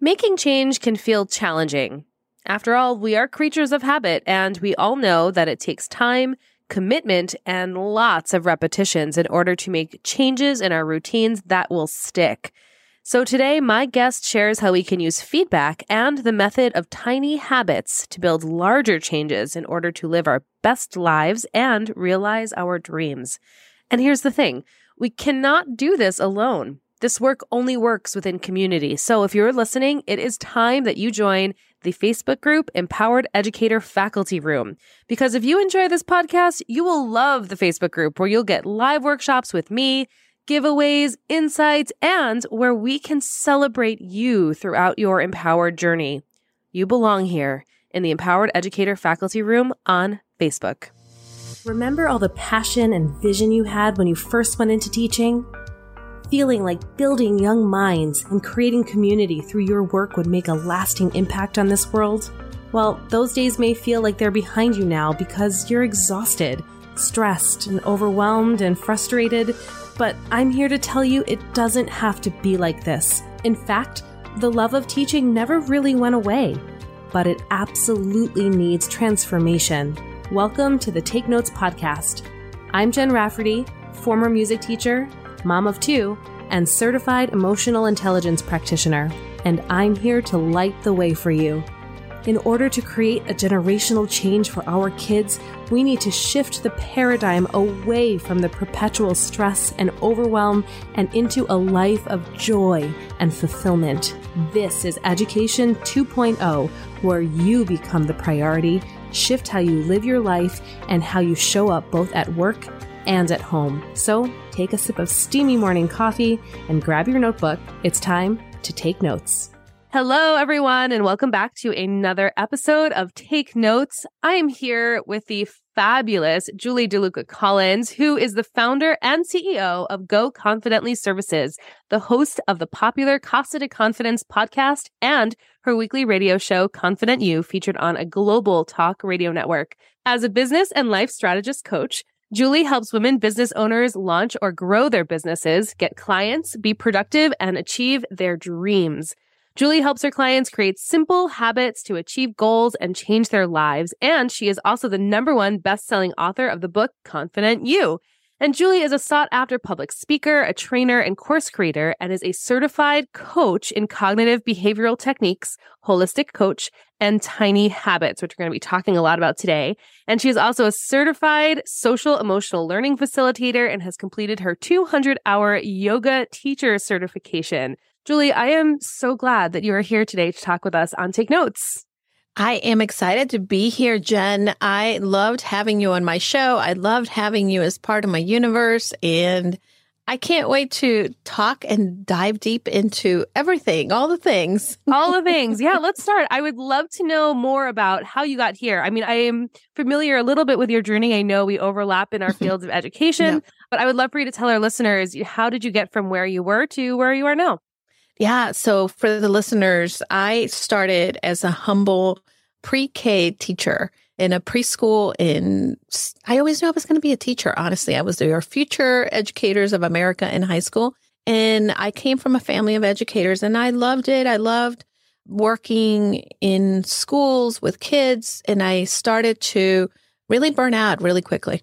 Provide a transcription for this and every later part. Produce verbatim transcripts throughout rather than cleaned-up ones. Making change can feel challenging. After all, we are creatures of habit, and we all know that it takes time, commitment, and lots of repetitions in order to make changes in our routines that will stick. So today, my guest shares how we can use feedback and the method of tiny habits to build larger changes in order to live our best lives and realize our dreams. And here's the thing, we cannot do this alone. This work only works within community. So if you're listening, it is time that you join the Facebook group Empowered Educator Faculty Room. Because if you enjoy this podcast, you will love the Facebook group where you'll get live workshops with me, giveaways, insights, and where we can celebrate you throughout your empowered journey. You belong here in the Empowered Educator Faculty Room on Facebook. Remember all the passion and vision you had when you first went into teaching? Feeling like building young minds and creating community through your work would make a lasting impact on this world? Well, those days may feel like they're behind you now because you're exhausted, stressed, and overwhelmed and frustrated, but I'm here to tell you it doesn't have to be like this. In fact, the love of teaching never really went away, but it absolutely needs transformation. Welcome to the Take Notes podcast. I'm Jen Rafferty, former music teacher, mom of two, and certified emotional intelligence practitioner, and I'm here to light the way for you. In order to create a generational change for our kids, we need to shift the paradigm away from the perpetual stress and overwhelm and into a life of joy and fulfillment. This is Education two point oh, where you become the priority, shift how you live your life, and how you show up both at work and at home. So take a sip of steamy morning coffee and grab your notebook. It's time to take notes. Hello, everyone, and welcome back to another episode of Take Notes. I am here with the fabulous Julie DeLuca-Collins, who is the founder and C E O of Go Confidently Services, the host of the popular Casa de Confidence podcast, and her weekly radio show, Confident You, featured on a global talk radio network. As a business and life strategist coach, Julie helps women business owners launch or grow their businesses, get clients, be productive, and achieve their dreams. Julie helps her clients create simple habits to achieve goals and change their lives, and she is also the number one best-selling author of the book Confident You. And Julie is a sought-after public speaker, a trainer, and course creator, and is a certified coach in cognitive behavioral techniques, holistic coach, and tiny habits, which we're going to be talking a lot about today. And she is also a certified social-emotional learning facilitator and has completed her two hundred hour yoga teacher certification. Julie, I am so glad that you are here today to talk with us on Take Notes. I am excited to be here, Jen. I loved having you on my show. I loved having you as part of my universe. And I can't wait to talk and dive deep into everything, all the things. All the things. Yeah, let's start. I would love to know more about how you got here. I mean, I am familiar a little bit with your journey. I know we overlap in our fields of education, no. but I would love for you to tell our listeners, how did you get from where you were to where you are now? Yeah. So for the listeners, I started as a humble pre-K teacher in a preschool in, I always knew I was going to be a teacher. Honestly, I was the future educators of America in high school. And I came from a family of educators and I loved it. I loved working in schools with kids. And I started to really burn out really quickly.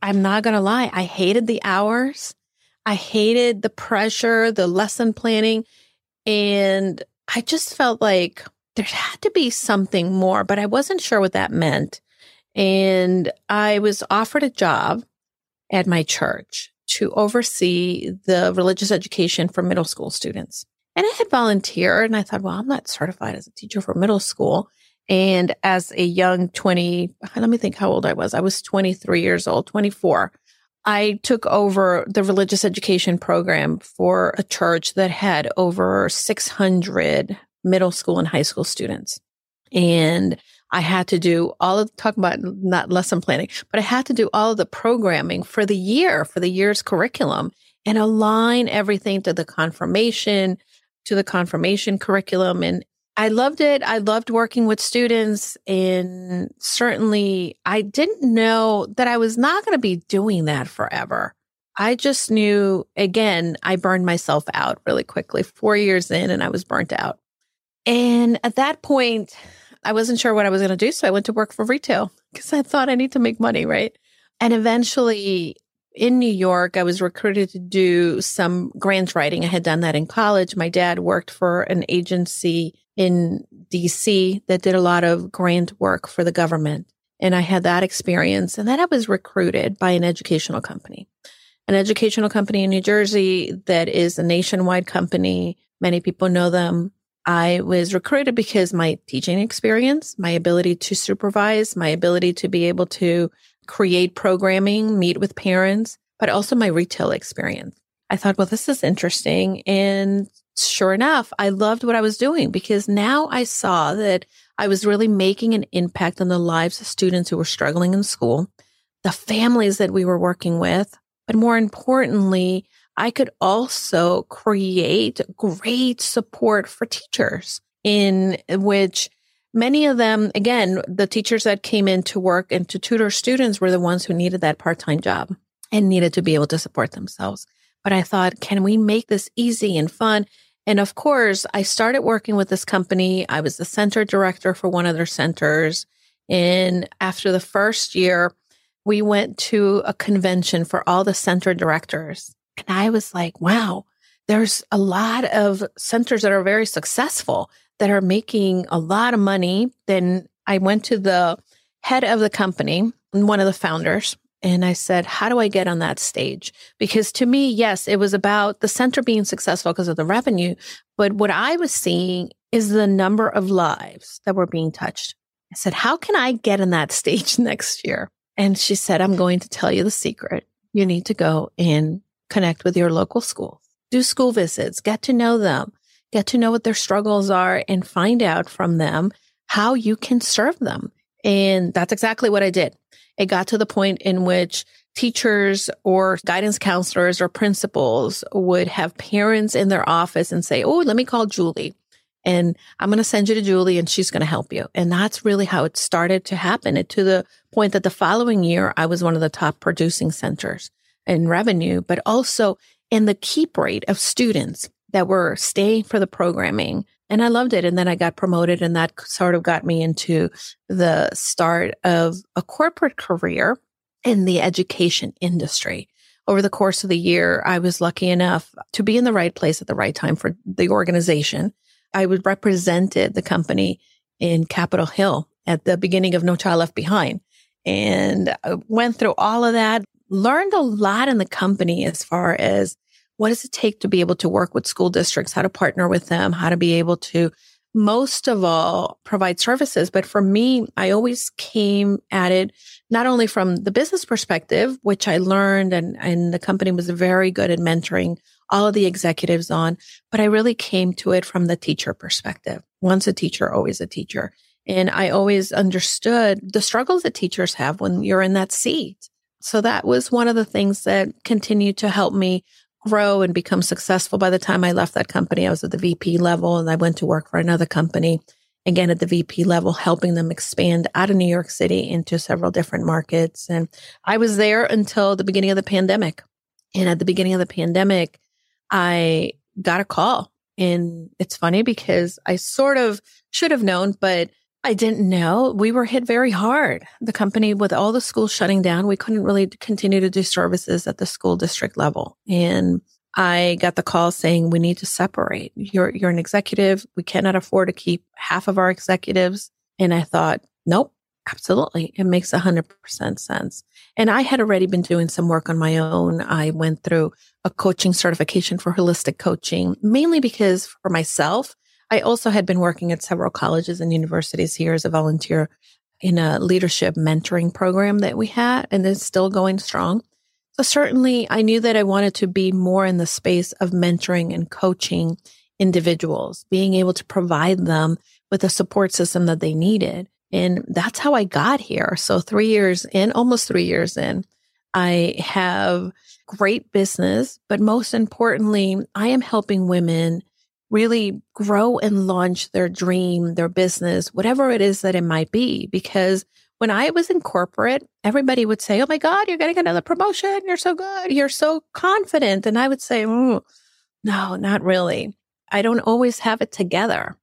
I'm not going to lie. I hated the hours. I hated the pressure, the lesson planning, and I just felt like there had to be something more, but I wasn't sure what that meant. And I was offered a job at my church to oversee the religious education for middle school students. And I had volunteered and I thought, well, I'm not certified as a teacher for middle school. And as a young twenty, let me think how old I was. I was twenty-three years old, twenty-four. I took over the religious education program for a church that had over six hundred middle school and high school students. And I had to do all of, talk about not lesson planning, but I had to do all of the programming for the year, for the year's curriculum, and align everything to the confirmation, to the confirmation curriculum. And I loved it. I loved working with students, and certainly I didn't know that I was not going to be doing that forever. I just knew, again, I burned myself out really quickly, four years in, and I was burnt out. And at that point, I wasn't sure what I was going to do. So I went to work for retail because I thought I need to make money, right? And eventually in New York, I was recruited to do some grant writing. I had done that in college. My dad worked for an agency in D C that did a lot of grant work for the government. And I had that experience. And then I was recruited by an educational company, an educational company in New Jersey that is a nationwide company. Many people know them. I was recruited because my teaching experience, my ability to supervise, my ability to be able to create programming, meet with parents, but also my retail experience. I thought, well, this is interesting. And sure enough, I loved what I was doing because now I saw that I was really making an impact on the lives of students who were struggling in school, the families that we were working with, but more importantly, I could also create great support for teachers in which many of them, again, the teachers that came in to work and to tutor students were the ones who needed that part-time job and needed to be able to support themselves. But I thought, can we make this easy and fun? And of course, I started working with this company. I was the center director for one of their centers. And after the first year, we went to a convention for all the center directors. And I was like, wow, there's a lot of centers that are very successful, that are making a lot of money. Then I went to the head of the company, one of the founders, and I said, how do I get on that stage? Because to me, yes, it was about the center being successful because of the revenue. But what I was seeing is the number of lives that were being touched. I said, how can I get on that stage next year? And she said, I'm going to tell you the secret. You need to go and connect with your local schools, do school visits, get to know them, get to know what their struggles are and find out from them how you can serve them. And that's exactly what I did. It got to the point in which teachers or guidance counselors or principals would have parents in their office and say, oh, let me call Julie and I'm going to send you to Julie and she's going to help you. And that's really how it started to happen. It to the point that the following year, I was one of the top producing centers in revenue, but also in the keep rate of students that were staying for the programming. And I loved it. And then I got promoted and that sort of got me into the start of a corporate career in the education industry. Over the course of the year, I was lucky enough to be in the right place at the right time for the organization. I was represented the company in Capitol Hill at the beginning of No Child Left Behind. And I went through all of that, learned a lot in the company as far as what does it take to be able to work with school districts, how to partner with them, how to be able to, most of all, provide services. But for me, I always came at it not only from the business perspective, which I learned and, and the company was very good at mentoring all of the executives on, but I really came to it from the teacher perspective. Once a teacher, always a teacher. And I always understood the struggles that teachers have when you're in that seat. So that was one of the things that continued to help me grow and become successful. By the time I left that company, I was at the V P level and I went to work for another company, again, at the V P level, helping them expand out of New York City into several different markets. And I was there until the beginning of the pandemic. And at the beginning of the pandemic, I got a call. And it's funny because I sort of should have known, but I didn't know. We were hit very hard. The company, with all the schools shutting down, we couldn't really continue to do services at the school district level. And I got the call saying, we need to separate. You're, you're an executive. We cannot afford to keep half of our executives. And I thought, nope, absolutely. It makes one hundred percent sense. And I had already been doing some work on my own. I went through a coaching certification for holistic coaching, mainly because for myself, I also had been working at several colleges and universities here as a volunteer in a leadership mentoring program that we had, and it's still going strong. So certainly I knew that I wanted to be more in the space of mentoring and coaching individuals, being able to provide them with a support system that they needed. And that's how I got here. So three years in, almost three years in, I have great business, but most importantly, I am helping women really grow and launch their dream, their business, whatever it is that it might be. Because When I was in corporate, everybody would say, oh my God, you're getting another promotion. You're so good. You're so confident. And I would say, mm, no, not really. I don't always have it together.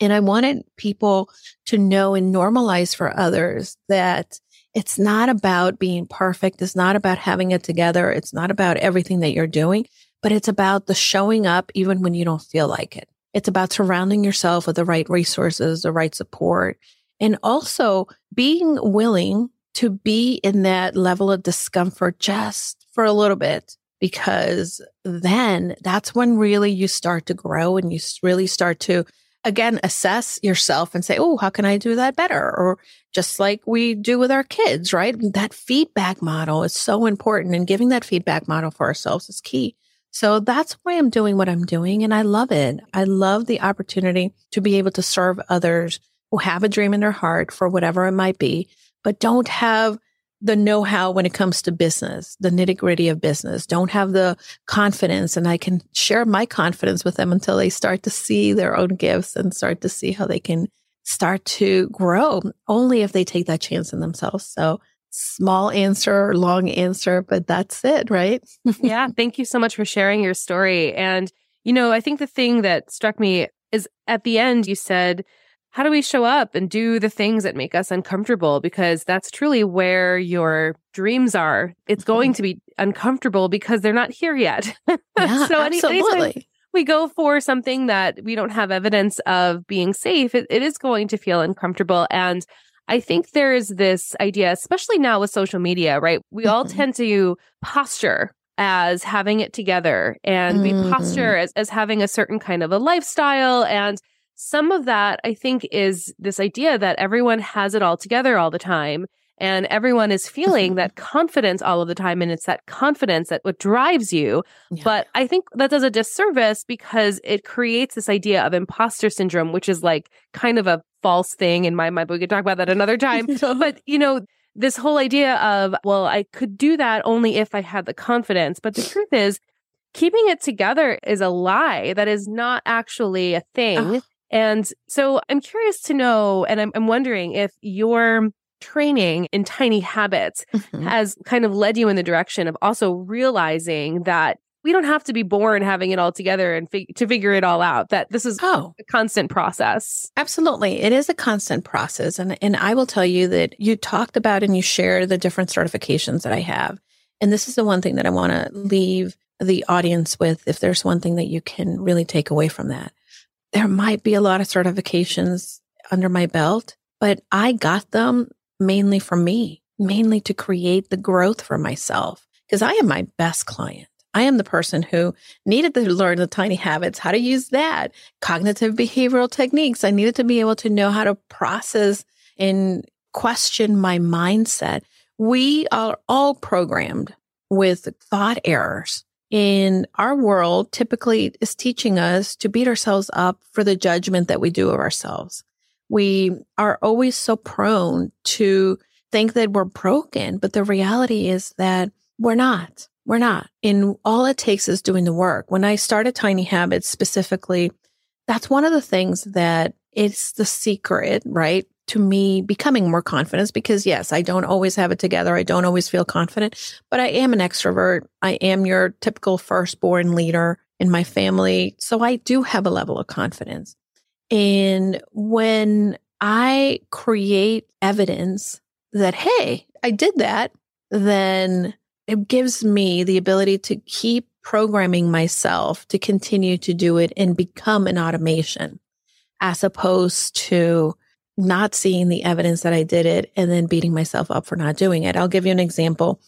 And I wanted people to know and normalize for others that it's not about being perfect. It's not about having it together. It's not about everything that you're doing, but it's about the showing up even when you don't feel like it. It's about surrounding yourself with the right resources, the right support, and also being willing to be in that level of discomfort just for a little bit, because then that's when really you start to grow and you really start to, again, assess yourself and say, oh, how can I do that better? Or just like we do with our kids, right? That feedback model is so important, and giving that feedback model for ourselves is key. So that's why I'm doing what I'm doing. And I love it. I love the opportunity to be able to serve others who have a dream in their heart for whatever it might be, but don't have the know-how when it comes to business, the nitty-gritty of business, don't have the confidence. And I can share my confidence with them until they start to see their own gifts and start to see how they can start to grow, only if they take that chance in themselves. So small answer, long answer, but that's it, right? Yeah. Thank you so much for sharing your story. And, you know, I think the thing that struck me is at the end, you said, how do we show up and do the things that make us uncomfortable? Because that's truly where your dreams are. It's going to be uncomfortable because they're not here yet. Yeah, so anytime we go for something that we don't have evidence of being safe, it, it is going to feel uncomfortable. And I think there is this idea, especially now with social media, right? We all mm-hmm. tend to posture as having it together, and mm. we posture as, as having a certain kind of a lifestyle. And some of that, I think, is this idea that everyone has it all together all the time, and everyone is feeling that confidence all of the time, and it's that confidence that what drives you. Yeah. But I think that does a disservice because it creates this idea of imposter syndrome, which is like kind of a false thing in my mind, but we could talk about that another time. But, you know, this whole idea of, well, I could do that only if I had the confidence. But the truth is, keeping it together is a lie. That is not actually a thing. Uh-huh. And so I'm curious to know, and I'm, I'm wondering if your training in Tiny Habits mm-hmm. has kind of led you in the direction of also realizing that we don't have to be born having it all together and fig- to figure it all out, that this is oh, a constant process. Absolutely. It is a constant process. And, and I will tell you that you talked about and you shared the different certifications that I have. And this is the one thing that I want to leave the audience with, if there's one thing that you can really take away from that. There might be a lot of certifications under my belt, but I got them mainly for me, mainly to create the growth for myself, because I am my best client. I am the person who needed to learn the tiny habits, how to use that, cognitive behavioral techniques. I needed to be able to know how to process and question my mindset. We are all programmed with thought errors. In our world, typically is teaching us to beat ourselves up for the judgment that we do of ourselves. We are always so prone to think that we're broken, but the reality is that we're not. We're not. And all it takes is doing the work. When I started Tiny Habits specifically, that's one of the things that it's the secret, right? To me becoming more confident, because yes, I don't always have it together. I don't always feel confident, but I am an extrovert. I am your typical firstborn leader in my family. So I do have a level of confidence. And when I create evidence that, hey, I did that, then it gives me the ability to keep programming myself to continue to do it and become an automation, as opposed to not seeing the evidence that I did it and then beating myself up for not doing it. I'll give you an example.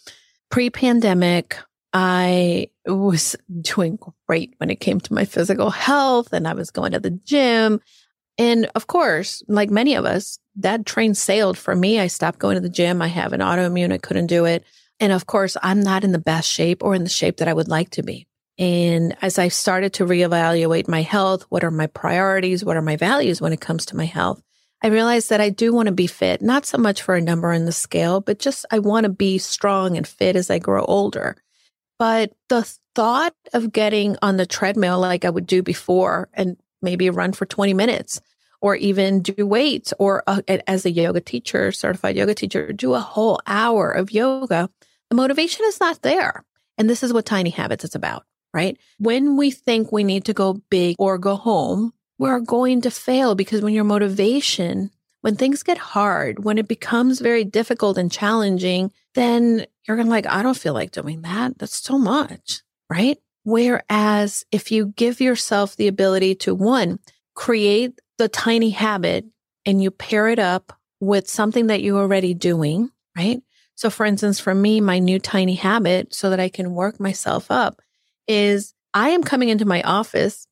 Pre-pandemic, I was doing great when it came to my physical health, and I was going to the gym. And of course, like many of us, that train sailed for me. I stopped going to the gym. I have an autoimmune. I couldn't do it. And of course, I'm not in the best shape or in the shape that I would like to be. And as I started to reevaluate my health, what are my priorities? What are my values when it comes to my health? I realized that I do want to be fit, not so much for a number on the scale, but just I want to be strong and fit as I grow older. But the thought of getting on the treadmill like I would do before and maybe run for twenty minutes or even do weights, or uh, as a yoga teacher, certified yoga teacher, do a whole hour of yoga, the motivation is not there. And this is what Tiny Habits is about, right? When we think we need to go big or go home, we're going to fail, because when your motivation, when things get hard, when it becomes very difficult and challenging, then you're going to like, I don't feel like doing that. That's so much, right? Whereas if you give yourself the ability to, one, create the tiny habit and you pair it up with something that you're already doing, right? So for instance, for me, my new tiny habit so that I can work myself up is I am coming into my office.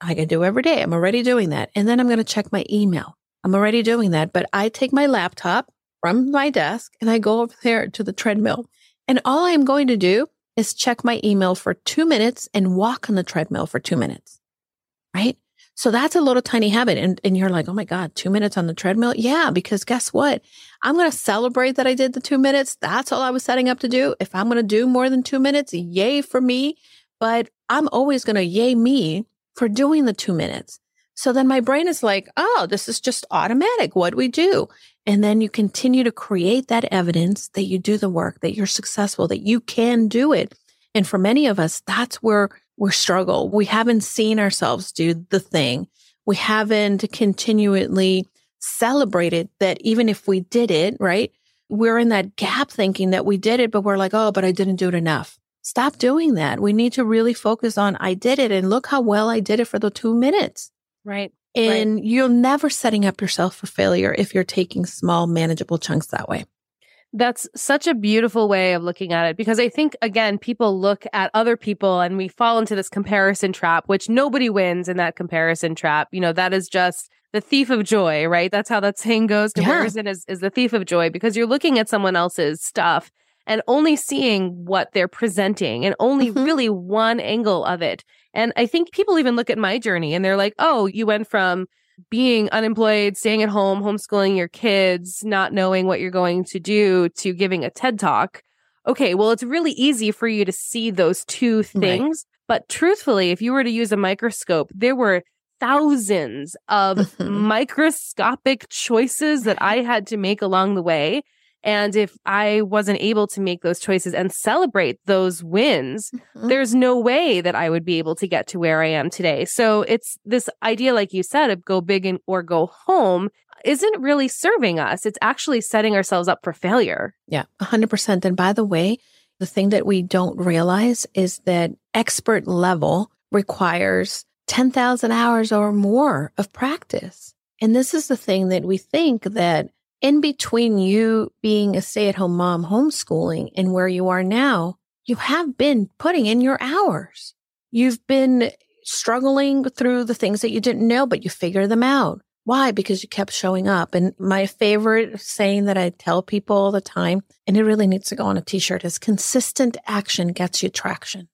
I can do every day. I'm already doing that. And then I'm going to check my email. I'm already doing that. But I take my laptop from my desk and I go over there to the treadmill. And all I'm going to do is check my email for two minutes and walk on the treadmill for two minutes, right? So that's a little tiny habit. And, and you're like, oh my God, two minutes on the treadmill? Yeah, because guess what? I'm going to celebrate that I did the two minutes. That's all I was setting up to do. If I'm going to do more than two minutes, yay for me. But I'm always going to yay me for doing the two minutes. So then my brain is like, oh, this is just automatic. What we do. And then you continue to create that evidence that you do the work, that you're successful, that you can do it. And for many of us, that's where we struggle. We haven't seen ourselves do the thing. We haven't continually celebrated that even if we did it, right? We're in that gap thinking that we did it, but we're like, oh, but I didn't do it enough. Stop doing that. We need to really focus on, I did it, and look how well I did it for the two minutes. Right. And right. You're never setting up yourself for failure if you're taking small, manageable chunks that way. That's such a beautiful way of looking at it, because I think, again, people look at other people and we fall into this comparison trap, which nobody wins in that comparison trap. You know, that is just the thief of joy, right? That's how that saying goes. Comparison yeah. is, is the thief of joy, because you're looking at someone else's stuff and only seeing what they're presenting and only mm-hmm. really one angle of it. And I think people even look at my journey and they're like, oh, you went from being unemployed, staying at home, homeschooling your kids, not knowing what you're going to do, to giving a TED Talk. Okay, well, it's really easy for you to see those two things. Right. But truthfully, if you were to use a microscope, there were thousands of microscopic choices that I had to make along the way. And if I wasn't able to make those choices and celebrate those wins, mm-hmm. there's no way that I would be able to get to where I am today. So it's this idea, like you said, of go big and or go home isn't really serving us. It's actually setting ourselves up for failure. Yeah, one hundred percent. And by the way, the thing that we don't realize is that expert level requires ten thousand hours or more of practice. And this is the thing that we think that in between you being a stay-at-home mom, homeschooling, and where you are now, you have been putting in your hours. You've been struggling through the things that you didn't know, but you figure them out. Why? Because you kept showing up. And my favorite saying that I tell people all the time, and it really needs to go on a t-shirt, is consistent action gets you traction.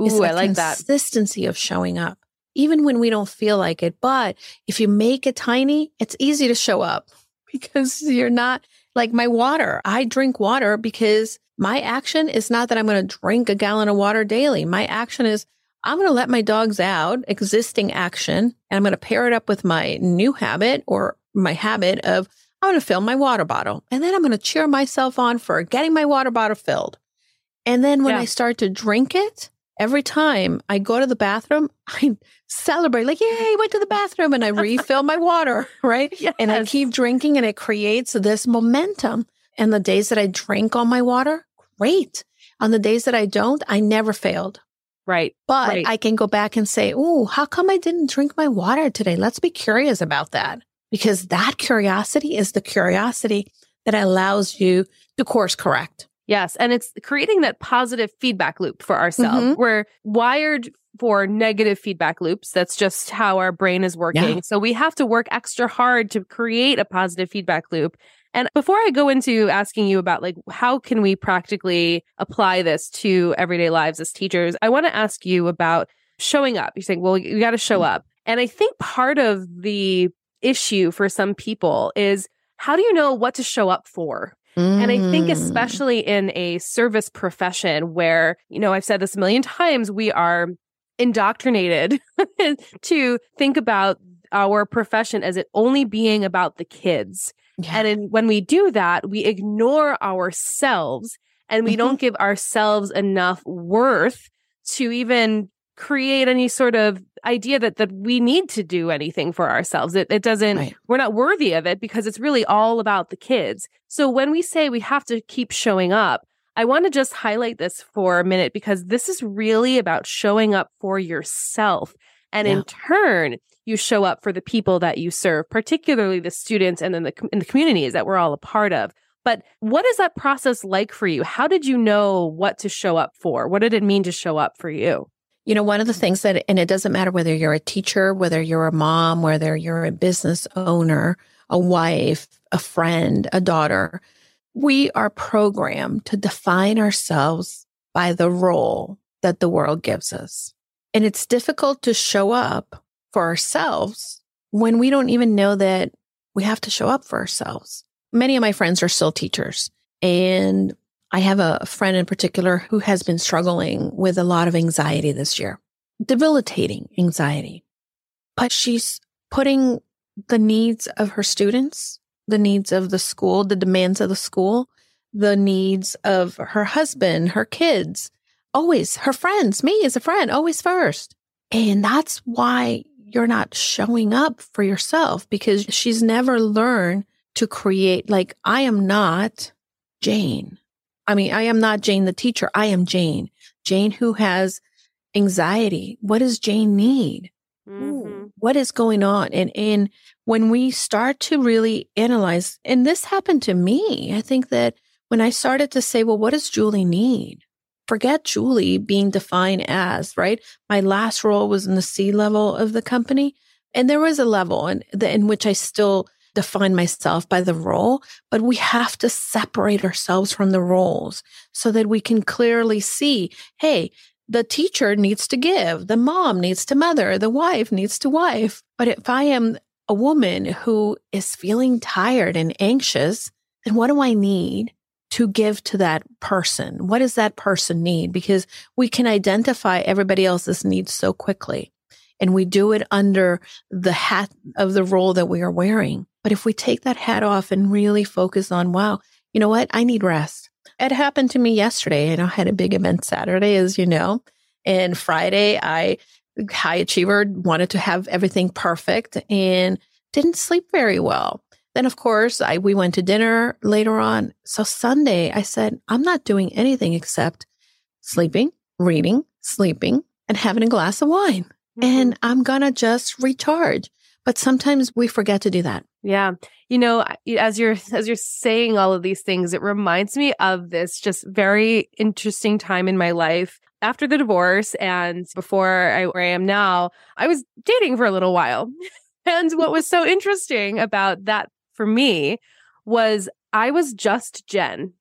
Ooh, I like that. Consistency of showing up, even when we don't feel like it. But if you make it tiny, it's easy to show up. Because you're not like my water. I drink water because my action is not that I'm going to drink a gallon of water daily. My action is I'm going to let my dogs out, existing action, and I'm going to pair it up with my new habit or my habit of I'm going to fill my water bottle. And then I'm going to cheer myself on for getting my water bottle filled. And then when yeah. I start to drink it, every time I go to the bathroom, I celebrate like, yay, I went to the bathroom, and I refill my water, right? Yes. And I keep drinking, and it creates this momentum. And the days that I drink all my water, great. On the days that I don't, I never failed. Right. But right. I can go back and say, oh, how come I didn't drink my water today? Let's be curious about that. Because that curiosity is the curiosity that allows you to course correct. Yes. And it's creating that positive feedback loop for ourselves. Mm-hmm. We're wired for negative feedback loops. That's just how our brain is working. Yeah. So we have to work extra hard to create a positive feedback loop. And before I go into asking you about like, how can we practically apply this to everyday lives as teachers, I want to ask you about showing up. You're saying, well, you got to show up. And I think part of the issue for some people is, how do you know what to show up for? And I think especially in a service profession where, you know, I've said this a million times, we are indoctrinated to think about our profession as it only being about the kids. Yeah. And in, when we do that, we ignore ourselves and we don't give ourselves enough worth to even create any sort of idea that that we need to do anything for ourselves. It, it doesn't, right. We're not worthy of it because it's really all about the kids. So when we say we have to keep showing up, I want to just highlight this for a minute because this is really about showing up for yourself. And yeah. in turn, you show up for the people that you serve, particularly the students and then the, and the communities that we're all a part of. But what is that process like for you? How did you know what to show up for? What did it mean to show up for you? You know, one of the things that, and it doesn't matter whether you're a teacher, whether you're a mom, whether you're a business owner, a wife, a friend, a daughter, we are programmed to define ourselves by the role that the world gives us. And it's difficult to show up for ourselves when we don't even know that we have to show up for ourselves. Many of my friends are still teachers, and I have a friend in particular who has been struggling with a lot of anxiety this year, debilitating anxiety. But she's putting the needs of her students, the needs of the school, the demands of the school, the needs of her husband, her kids, always her friends, me as a friend, always first. And that's why you're not showing up for yourself, because she's never learned to create, like, I am not Jane. I mean, I am not Jane the teacher. I am Jane. Jane who has anxiety. What does Jane need? Mm-hmm. What is going on? And and when we start to really analyze, and this happened to me, I think that when I started to say, well, what does Julie need? Forget Julie being defined as, right? My last role was in the C level of the company. And there was a level in, the, in which I still define myself by the role, but we have to separate ourselves from the roles so that we can clearly see, hey, the teacher needs to give, the mom needs to mother, the wife needs to wife. But if I am a woman who is feeling tired and anxious, then what do I need to give to that person? What does that person need? Because we can identify everybody else's needs so quickly. And we do it under the hat of the role that we are wearing. But if we take that hat off and really focus on, wow, you know what? I need rest. It happened to me yesterday, and I had a big event Saturday, as you know. And Friday, I, high achiever, wanted to have everything perfect and didn't sleep very well. Then, of course, I we went to dinner later on. So Sunday, I said, I'm not doing anything except sleeping, reading, sleeping, and having a glass of wine. Mm-hmm. And I'm going to just recharge. But sometimes we forget to do that. Yeah. You know, as you're as you're saying all of these things, it reminds me of this just very interesting time in my life. After the divorce and before I, where I am now, I was dating for a little while. And what was so interesting about that for me was I was just Jen,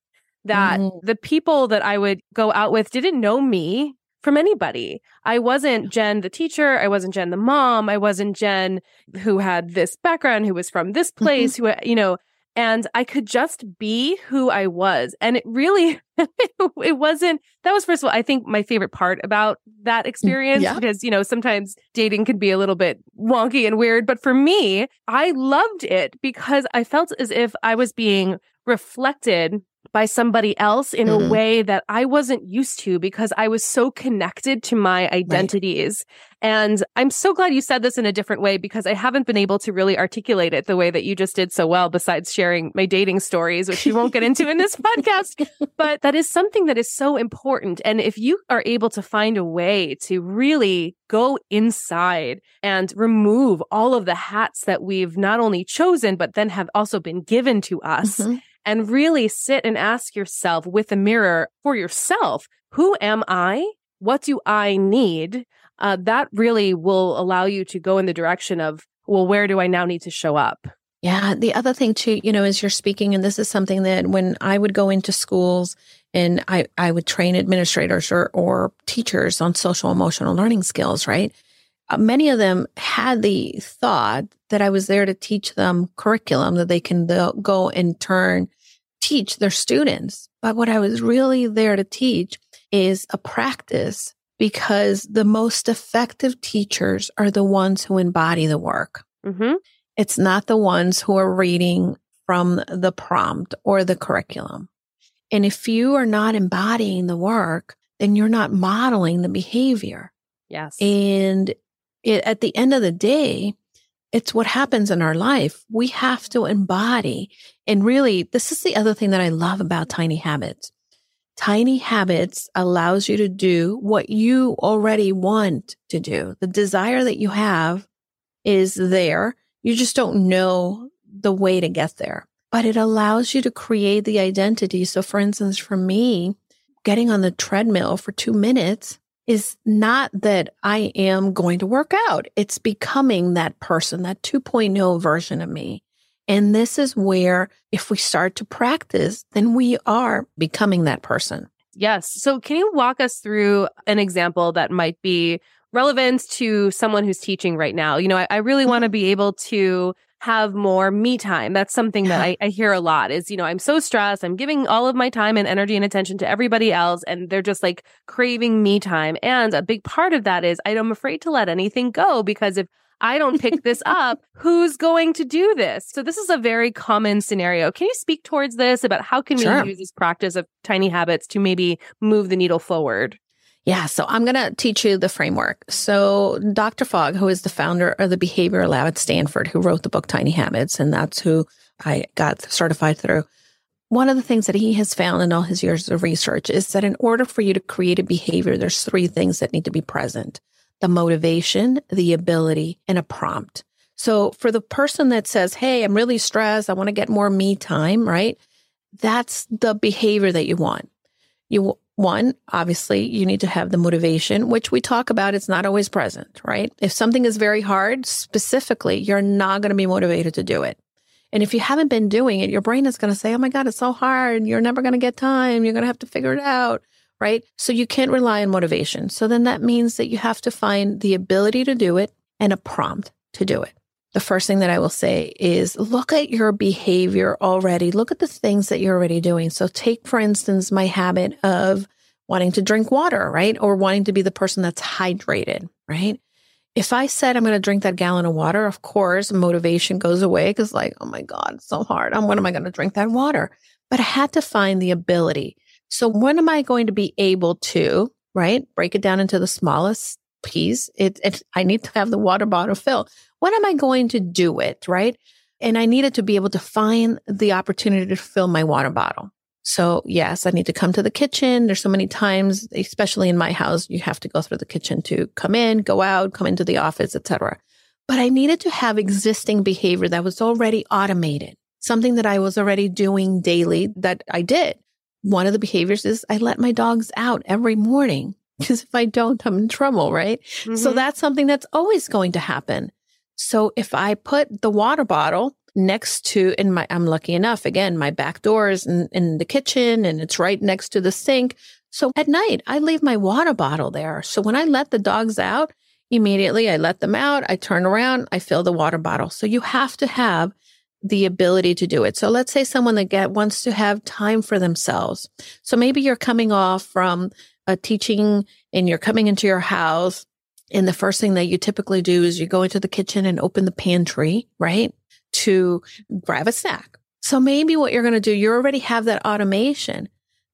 that mm-hmm. the people that I would go out with didn't know me from anybody. I wasn't Jen the teacher. I wasn't Jen the mom. I wasn't Jen who had this background, who was from this place, mm-hmm. who, you know, and I could just be who I was. And it really, it wasn't, that was, first of all, I think my favorite part about that experience, yeah. because, you know, sometimes dating can be a little bit wonky and weird. But for me, I loved it because I felt as if I was being reflected by somebody else in mm-hmm. a way that I wasn't used to, because I was so connected to my identities. Right. And I'm so glad you said this in a different way, because I haven't been able to really articulate it the way that you just did so well, besides sharing my dating stories, which we won't get into in this podcast. But that is something that is so important. And if you are able to find a way to really go inside and remove all of the hats that we've not only chosen, but then have also been given to us, mm-hmm. and really sit and ask yourself with a mirror for yourself, who am I? What do I need? Uh, that really will allow you to go in the direction of, well, where do I now need to show up? Yeah. The other thing too, you know, as you're speaking, and this is something that when I would go into schools and I, I would train administrators or, or teachers on social emotional learning skills, right? Uh, many of them had the thought that I was there to teach them curriculum that they can th- go and turn, teach their students. But what I was really there to teach is a practice, because the most effective teachers are the ones who embody the work. Mm-hmm. It's not the ones who are reading from the prompt or the curriculum. And if you are not embodying the work, then you're not modeling the behavior. Yes. And it, at the end of the day, it's what happens in our life. We have to embody. And really, this is the other thing that I love about Tiny Habits. Tiny Habits allows you to do what you already want to do. The desire that you have is there. You just don't know the way to get there. But it allows you to create the identity. So for instance, for me, getting on the treadmill for two minutes is not that I am going to work out. It's becoming that person, that two point oh version of me. And this is where if we start to practice, then we are becoming that person. Yes. So can you walk us through an example that might be relevant to someone who's teaching right now? You know, I, I really want to be able to have more me time. That's something that I, I hear a lot is, you know, I'm so stressed. I'm giving all of my time and energy and attention to everybody else. And they're just like craving me time. And a big part of that is I'm afraid to let anything go because if I don't pick this up, who's going to do this? So this is a very common scenario. Can you speak towards this about how can Sure. we use this practice of Tiny Habits to maybe move the needle forward? Yeah. So I'm going to teach you the framework. So Doctor Fogg, who is the founder of the Behavior Lab at Stanford, who wrote the book Tiny Habits, and that's who I got certified through. One of the things that he has found in all his years of research is that in order for you to create a behavior, there's three things that need to be present: the motivation, the ability, and a prompt. So for the person that says, hey, I'm really stressed, I want to get more me time, right? That's the behavior that you want. You One, obviously, you need to have the motivation, which we talk about. It's not always present, right? If something is very hard, specifically, you're not going to be motivated to do it. And if you haven't been doing it, your brain is going to say, oh my God, it's so hard. You're never going to get time. You're going to have to figure it out, right? So you can't rely on motivation. So then that means that you have to find the ability to do it and a prompt to do it. The first thing that I will say is look at your behavior already. Look at the things that you're already doing. So take, for instance, my habit of wanting to drink water, right? Or wanting to be the person that's hydrated, right? If I said I'm going to drink that gallon of water, of course, motivation goes away because like, oh my God, it's so hard. When am I going to drink that water? But I had to find the ability. So when am I going to be able to, right? Break it down into the smallest piece. It, it, I need to have the water bottle filled. When am I going to do it, right? And I needed to be able to find the opportunity to fill my water bottle. So yes, I need to come to the kitchen. There's so many times, especially in my house, you have to go through the kitchen to come in, go out, come into the office, et cetera. But I needed to have existing behavior that was already automated, something that I was already doing daily that I did. One of the behaviors is I let my dogs out every morning because if I don't, I'm in trouble, right? Mm-hmm. So that's something that's always going to happen. So if I put the water bottle next to, and my, I'm lucky enough, again, my back door is in, in the kitchen and it's right next to the sink. So at night, I leave my water bottle there. So when I let the dogs out, immediately I let them out, I turn around, I fill the water bottle. So you have to have the ability to do it. So let's say someone that get, wants to have time for themselves. So maybe you're coming off from a teaching and you're coming into your house. And the first thing that you typically do is you go into the kitchen and open the pantry, right, to grab a snack. So maybe what you're going to do, you already have that automation.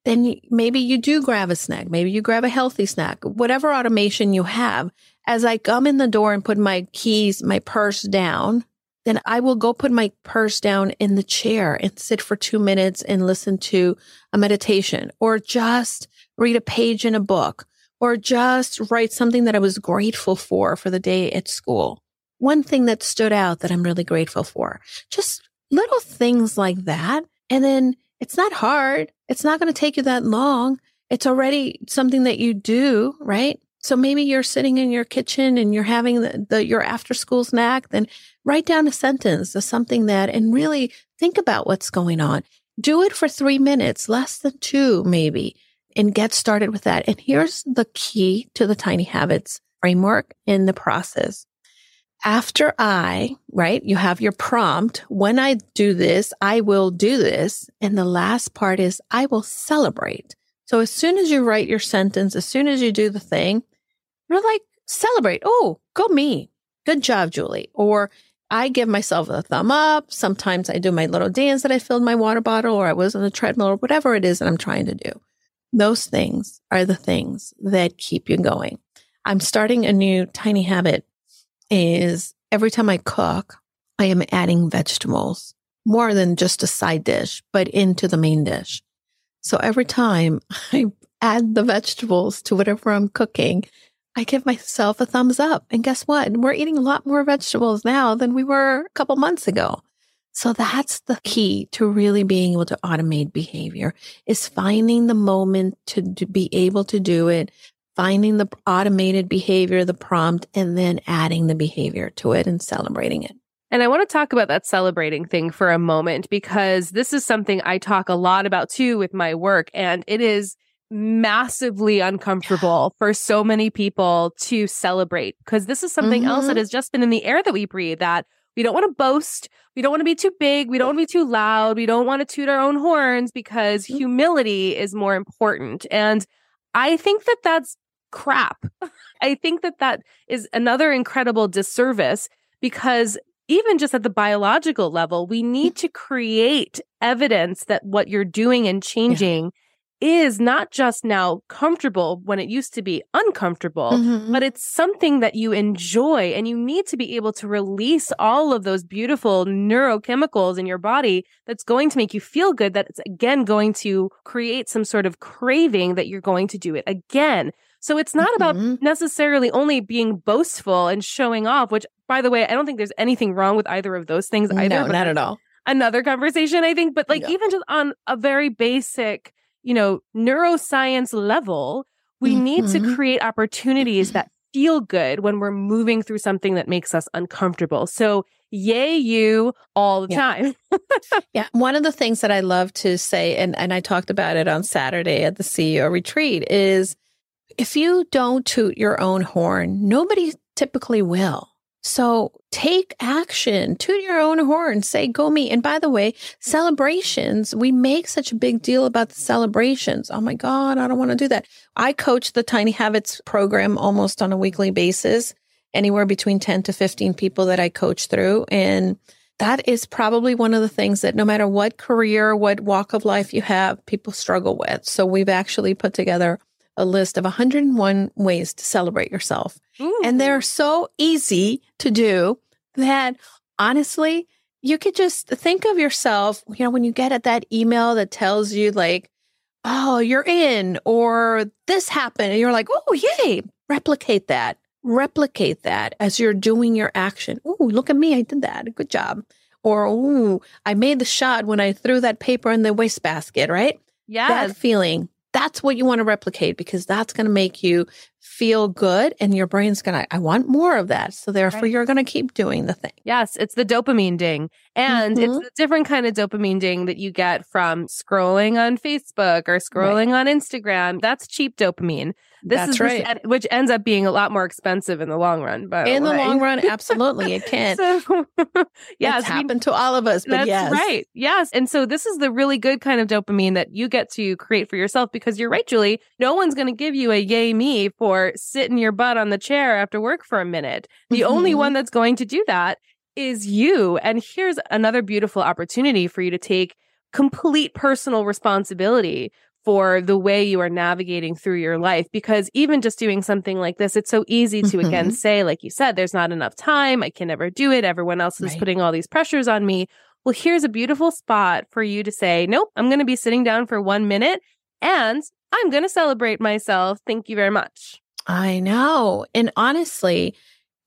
Then maybe you do grab a snack. Maybe you grab a healthy snack, whatever automation you have. As I come in the door and put my keys, my purse down, then I will go put my purse down in the chair and sit for two minutes and listen to a meditation or just read a page in a book. Or just write something that I was grateful for for the day at school. One thing that stood out that I'm really grateful for. Just little things like that. And then it's not hard. It's not going to take you that long. It's already something that you do, right? So maybe you're sitting in your kitchen and you're having the, the your after school snack. Then write down a sentence or something that, and really think about what's going on. Do it for three minutes, less than two maybe. And get started with that. And here's the key to the Tiny Habits framework in the process. After I, right, you have your prompt, when I do this, I will do this. And the last part is I will celebrate. So as soon as you write your sentence, as soon as you do the thing, you're like, celebrate. Oh, go me. Good job, Julie. Or I give myself a thumb up. Sometimes I do my little dance that I filled my water bottle, or I was on a treadmill, or whatever it is that I'm trying to do. Those things are the things that keep you going. I'm starting a new tiny habit is every time I cook, I am adding vegetables, more than just a side dish, but into the main dish. So every time I add the vegetables to whatever I'm cooking, I give myself a thumbs up. And guess what? We're eating a lot more vegetables now than we were a couple months ago. So that's the key to really being able to automate behavior, is finding the moment to, to be able to do it, finding the automated behavior, the prompt, and then adding the behavior to it and celebrating it. And I want to talk about that celebrating thing for a moment, because this is something I talk a lot about too with my work, and it is massively uncomfortable for so many people to celebrate, because this is something mm-hmm. else that has just been in the air that we breathe, that we don't want to boast, we don't want to be too big, we don't want to be too loud, we don't want to toot our own horns, because mm-hmm. humility is more important. And I think that that's crap. I think that that is another incredible disservice, because even just at the biological level, we need to create evidence that what you're doing and changing yeah. is not just now comfortable when it used to be uncomfortable, mm-hmm. but it's something that you enjoy, and you need to be able to release all of those beautiful neurochemicals in your body that's going to make you feel good, that it's again going to create some sort of craving that you're going to do it again. So it's not about mm-hmm. necessarily only being boastful and showing off, which, by the way, I don't think there's anything wrong with either of those things either. No, not at all. Another conversation, I think. But like yeah. even just on a very basic, you know, neuroscience level, we mm-hmm. need to create opportunities that feel good when we're moving through something that makes us uncomfortable. So yay you all the yeah. time. yeah. One of the things that I love to say, and, and I talked about it on Saturday at the C E O retreat, is if you don't toot your own horn, nobody typically will. So take action, toot your own horn, say, go me. And by the way, celebrations, we make such a big deal about the celebrations. Oh my God, I don't want to do that. I coach the Tiny Habits program almost on a weekly basis, anywhere between ten to fifteen people that I coach through. And that is probably one of the things that no matter what career, what walk of life you have, people struggle with. So we've actually put together a list of one hundred one ways to celebrate yourself. Ooh. And they're so easy to do that, honestly, you could just think of yourself, you know, when you get at that email that tells you like, oh, you're in, or this happened, and you're like, oh, yay, replicate that. Replicate that as you're doing your action. Oh, look at me, I did that. Good job. Or, oh, I made the shot when I threw that paper in the wastebasket, right? Yes. That feeling. That's what you want to replicate, because that's going to make you feel good, and your brain's going to, I want more of that. So therefore, right. you're going to keep doing the thing. Yes, it's the dopamine ding. And mm-hmm. it's a different kind of dopamine ding that you get from scrolling on Facebook or scrolling right. on Instagram. That's cheap dopamine. This that's is right. This, which ends up being a lot more expensive in the long run. But in the, the long run, absolutely. It can. So, yes, it's happened we, to all of us. But that's yes. right. Yes. And so this is the really good kind of dopamine that you get to create for yourself, because you're right, Julie, no one's going to give you a yay me for sitting your butt on the chair after work for a minute. The mm-hmm. only one that's going to do that is you. And here's another beautiful opportunity for you to take complete personal responsibility for the way you are navigating through your life. Because even just doing something like this, it's so easy to, mm-hmm. again, say, like you said, there's not enough time. I can never do it. Everyone else is right. putting all these pressures on me. Well, here's a beautiful spot for you to say, nope, I'm going to be sitting down for one minute and I'm going to celebrate myself. Thank you very much. I know. And honestly,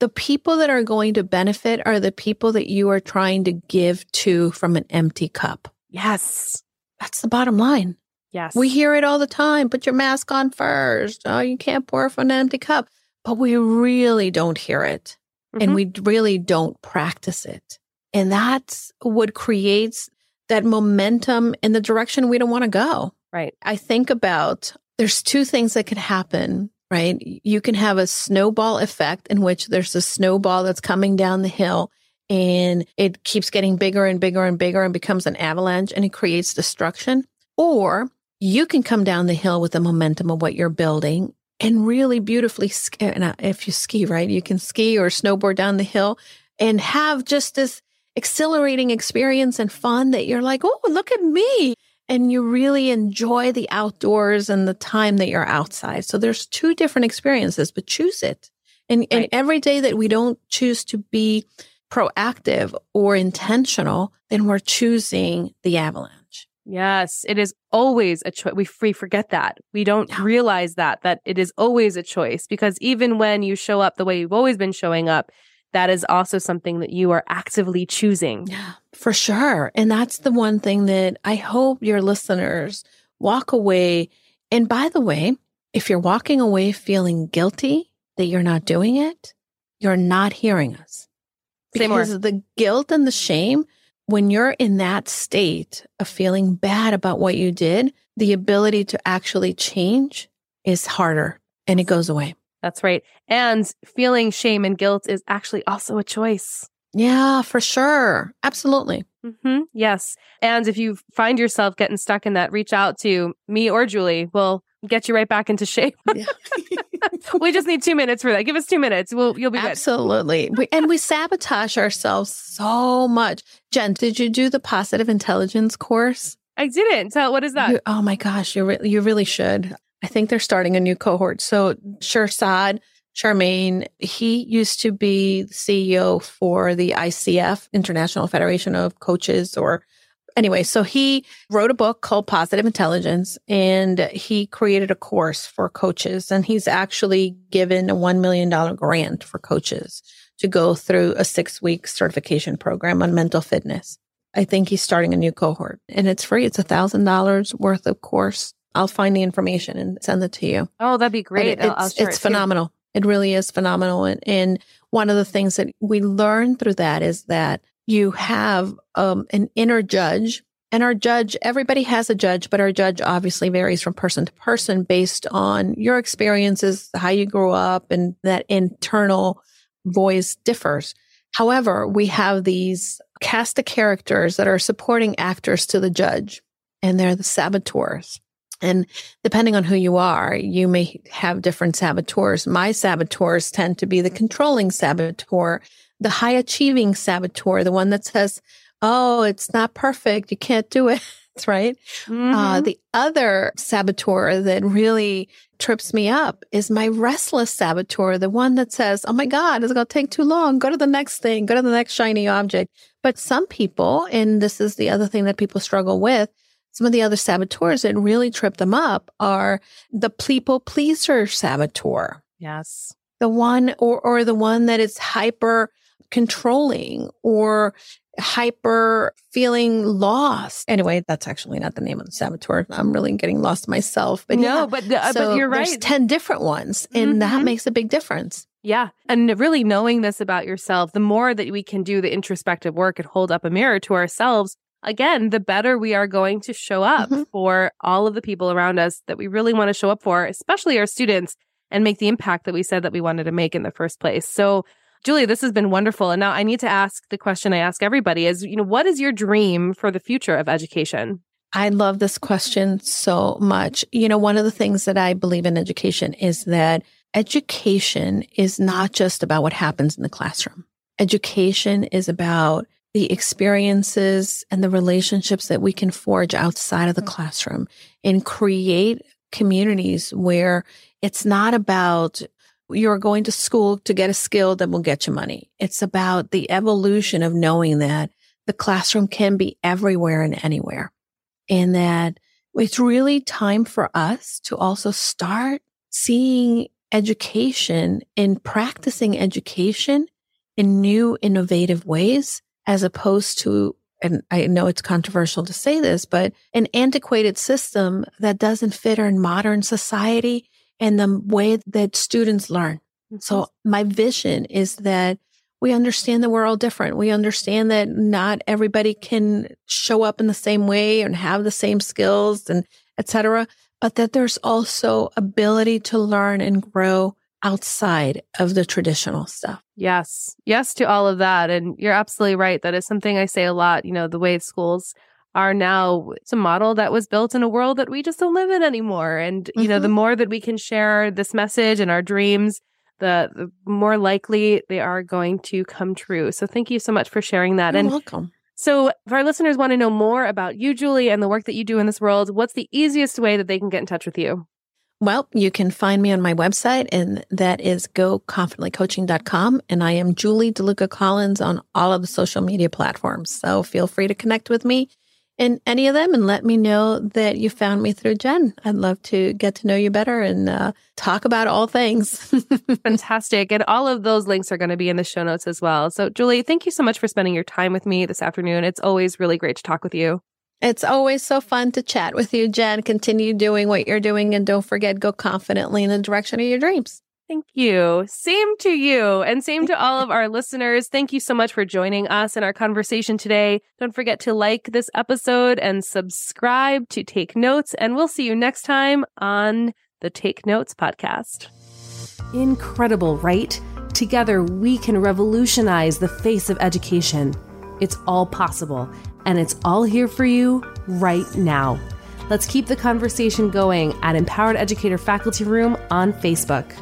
the people that are going to benefit are the people that you are trying to give to from an empty cup. Yes. That's the bottom line. Yes. We hear it all the time. Put your mask on first. Oh, you can't pour from an empty cup. But we really don't hear it. Mm-hmm. And we really don't practice it. And that's what creates that momentum in the direction we don't want to go. Right. I think about there's two things that could happen, right? You can have a snowball effect in which there's a snowball that's coming down the hill, and it keeps getting bigger and bigger and bigger and becomes an avalanche, and it creates destruction. Or you can come down the hill with the momentum of what you're building and really beautifully ski. And if you ski, right, you can ski or snowboard down the hill and have just this exhilarating experience and fun that you're like, oh, look at me. And you really enjoy the outdoors and the time that you're outside. So there's two different experiences, but choose it. And, right. and every day that we don't choose to be proactive or intentional, then we're choosing the avalanche. Yes, it is always a choice. We free forget that. We don't yeah. realize that, that it is always a choice, because even when you show up the way you've always been showing up, that is also something that you are actively choosing. Yeah, for sure. And that's the one thing that I hope your listeners walk away. And by the way, if you're walking away feeling guilty that you're not doing it, you're not hearing us. Because the guilt and the shame, when you're in that state of feeling bad about what you did, the ability to actually change is harder and it goes away. That's right. And feeling shame and guilt is actually also a choice. Yeah, for sure. Absolutely. Mm-hmm. Yes. And if you find yourself getting stuck in that, reach out to me or Julie. We'll get you right back into shape. Yeah. We just need two minutes for that. Give us two minutes. We'll, you'll be Absolutely. good. Absolutely. And we sabotage ourselves so much. Jen, did you do the Positive Intelligence course? I didn't. So what is that? You, oh my gosh, you, re- you really should. I think they're starting a new cohort. So Shursad Charmaine, he used to be C E O for the I C F, International Federation of Coaches, or anyway. So he wrote a book called Positive Intelligence, and he created a course for coaches. And he's actually given a one million dollars grant for coaches to go through a six-week certification program on mental fitness. I think he's starting a new cohort, and it's free. It's one thousand dollars worth of course. I'll find the information and send it to you. Oh, that'd be great. It, it's I'll, I'll share it's it phenomenal. It really is phenomenal. And, and one of the things that we learn through that is that you have um, an inner judge, and our judge, everybody has a judge, but our judge obviously varies from person to person based on your experiences, how you grew up, and that internal voice differs. However, we have these cast of characters that are supporting actors to the judge, and they're the saboteurs. And depending on who you are, you may have different saboteurs. My saboteurs tend to be the controlling saboteur, the high achieving saboteur, the one that says, oh, it's not perfect, you can't do it, right? Mm-hmm. Uh, the other saboteur that really trips me up is my restless saboteur, the one that says, oh my God, it's going to take too long. Go to the next thing, go to the next shiny object. But some people, and this is the other thing that people struggle with, some of the other saboteurs that really trip them up are the people pleaser saboteur. Yes. The one or, or the one that is hyper controlling or hyper feeling lost. Anyway, that's actually not the name of the saboteur. I'm really getting lost myself. But no, yeah. but, the, uh, so but you're right. There's ten different ones, and mm-hmm. that makes a big difference. Yeah. And really knowing this about yourself, the more that we can do the introspective work and hold up a mirror to ourselves, again, the better we are going to show up mm-hmm. for all of the people around us that we really want to show up for, especially our students, and make the impact that we said that we wanted to make in the first place. So, Julie, this has been wonderful. And now I need to ask the question I ask everybody is, you know, what is your dream for the future of education? I love this question so much. You know, one of the things that I believe in education is that education is not just about what happens in the classroom. Education is about the experiences and the relationships that we can forge outside of the classroom and create communities where it's not about you're going to school to get a skill that will get you money. It's about the evolution of knowing that the classroom can be everywhere and anywhere, and that it's really time for us to also start seeing education and practicing education in new, innovative ways, as opposed to, and I know it's controversial to say this, but an antiquated system that doesn't fit our modern society and the way that students learn. Mm-hmm. So my vision is that we understand that we're all different. We understand that not everybody can show up in the same way and have the same skills and et cetera, but that there's also ability to learn and grow outside of the traditional stuff. Yes. Yes to all of that. And you're absolutely right. That is something I say a lot. You know, the way schools are now, it's a model that was built in a world that we just don't live in anymore. And, you mm-hmm. know, the more that we can share this message and our dreams, the, the more likely they are going to come true. So thank you so much for sharing that. You're and welcome. So if our listeners want to know more about you, Julie, and the work that you do in this world, what's the easiest way that they can get in touch with you? Well, you can find me on my website, and that is go confidently coaching dot com. And I am Julie DeLuca-Collins on all of the social media platforms. So feel free to connect with me in any of them and let me know that you found me through Jen. I'd love to get to know you better and uh, talk about all things. Fantastic. And all of those links are going to be in the show notes as well. So Julie, thank you so much for spending your time with me this afternoon. It's always really great to talk with you. It's always so fun to chat with you, Jen. Continue doing what you're doing. And don't forget, go confidently in the direction of your dreams. Thank you. Same to you, and same to all of our listeners. Thank you so much for joining us in our conversation today. Don't forget to like this episode and subscribe to Take Notes. And we'll see you next time on the Take Notes podcast. Incredible, right? Together, we can revolutionize the face of education. It's all possible. And it's all here for you right now. Let's keep the conversation going at Empowered Educator Faculty Room on Facebook.